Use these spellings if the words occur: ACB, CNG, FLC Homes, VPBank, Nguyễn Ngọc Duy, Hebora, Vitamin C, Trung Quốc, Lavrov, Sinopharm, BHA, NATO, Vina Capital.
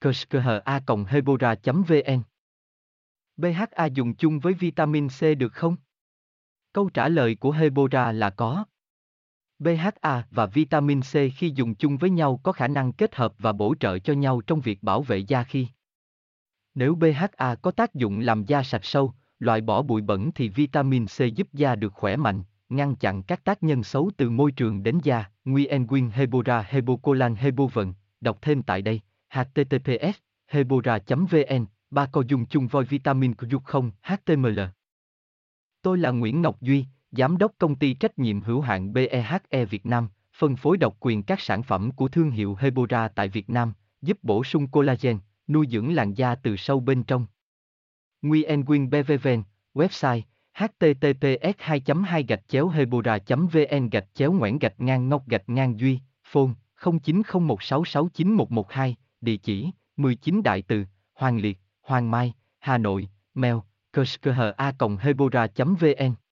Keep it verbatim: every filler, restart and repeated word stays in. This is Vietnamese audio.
c s k h a hebora chấm v n. bê hát a dùng chung với vitamin C được không? Câu trả lời của Hebora là có. bê hát a và vitamin C khi dùng chung với nhau có khả năng kết hợp và bổ trợ cho nhau trong việc bảo vệ da khi. Nếu bê hát a có tác dụng làm da sạch sâu, loại bỏ bụi bẩn thì vitamin C giúp da được khỏe mạnh, ngăn chặn các tác nhân xấu từ môi trường đến da. Nguyen Quyên Hebora Hebocolan Hebovn, đọc thêm tại đây, h t t p s hebora chấm v n, ba co dùng chung voi vitamin dục không, html. Tôi là Nguyễn Ngọc Duy, Giám đốc công ty trách nhiệm hữu hạn bê e hát e Việt Nam, phân phối độc quyền các sản phẩm của thương hiệu Hebora tại Việt Nam, giúp bổ sung collagen, nuôi dưỡng làn da từ sâu bên trong. Nguyen Quyên bê vê vê en, website h t t p s hai chấm hai gạch chéo hebora chấm v n gạch chéo ngoãn gạch ngang ngọc gạch ngang duy, phone không chín không một sáu sáu chín một một hai, địa chỉ mười chín Đại Từ, Hoàng Liệt, Hoàng Mai, Hà Nội, mail c s k h a hebora chấm v n.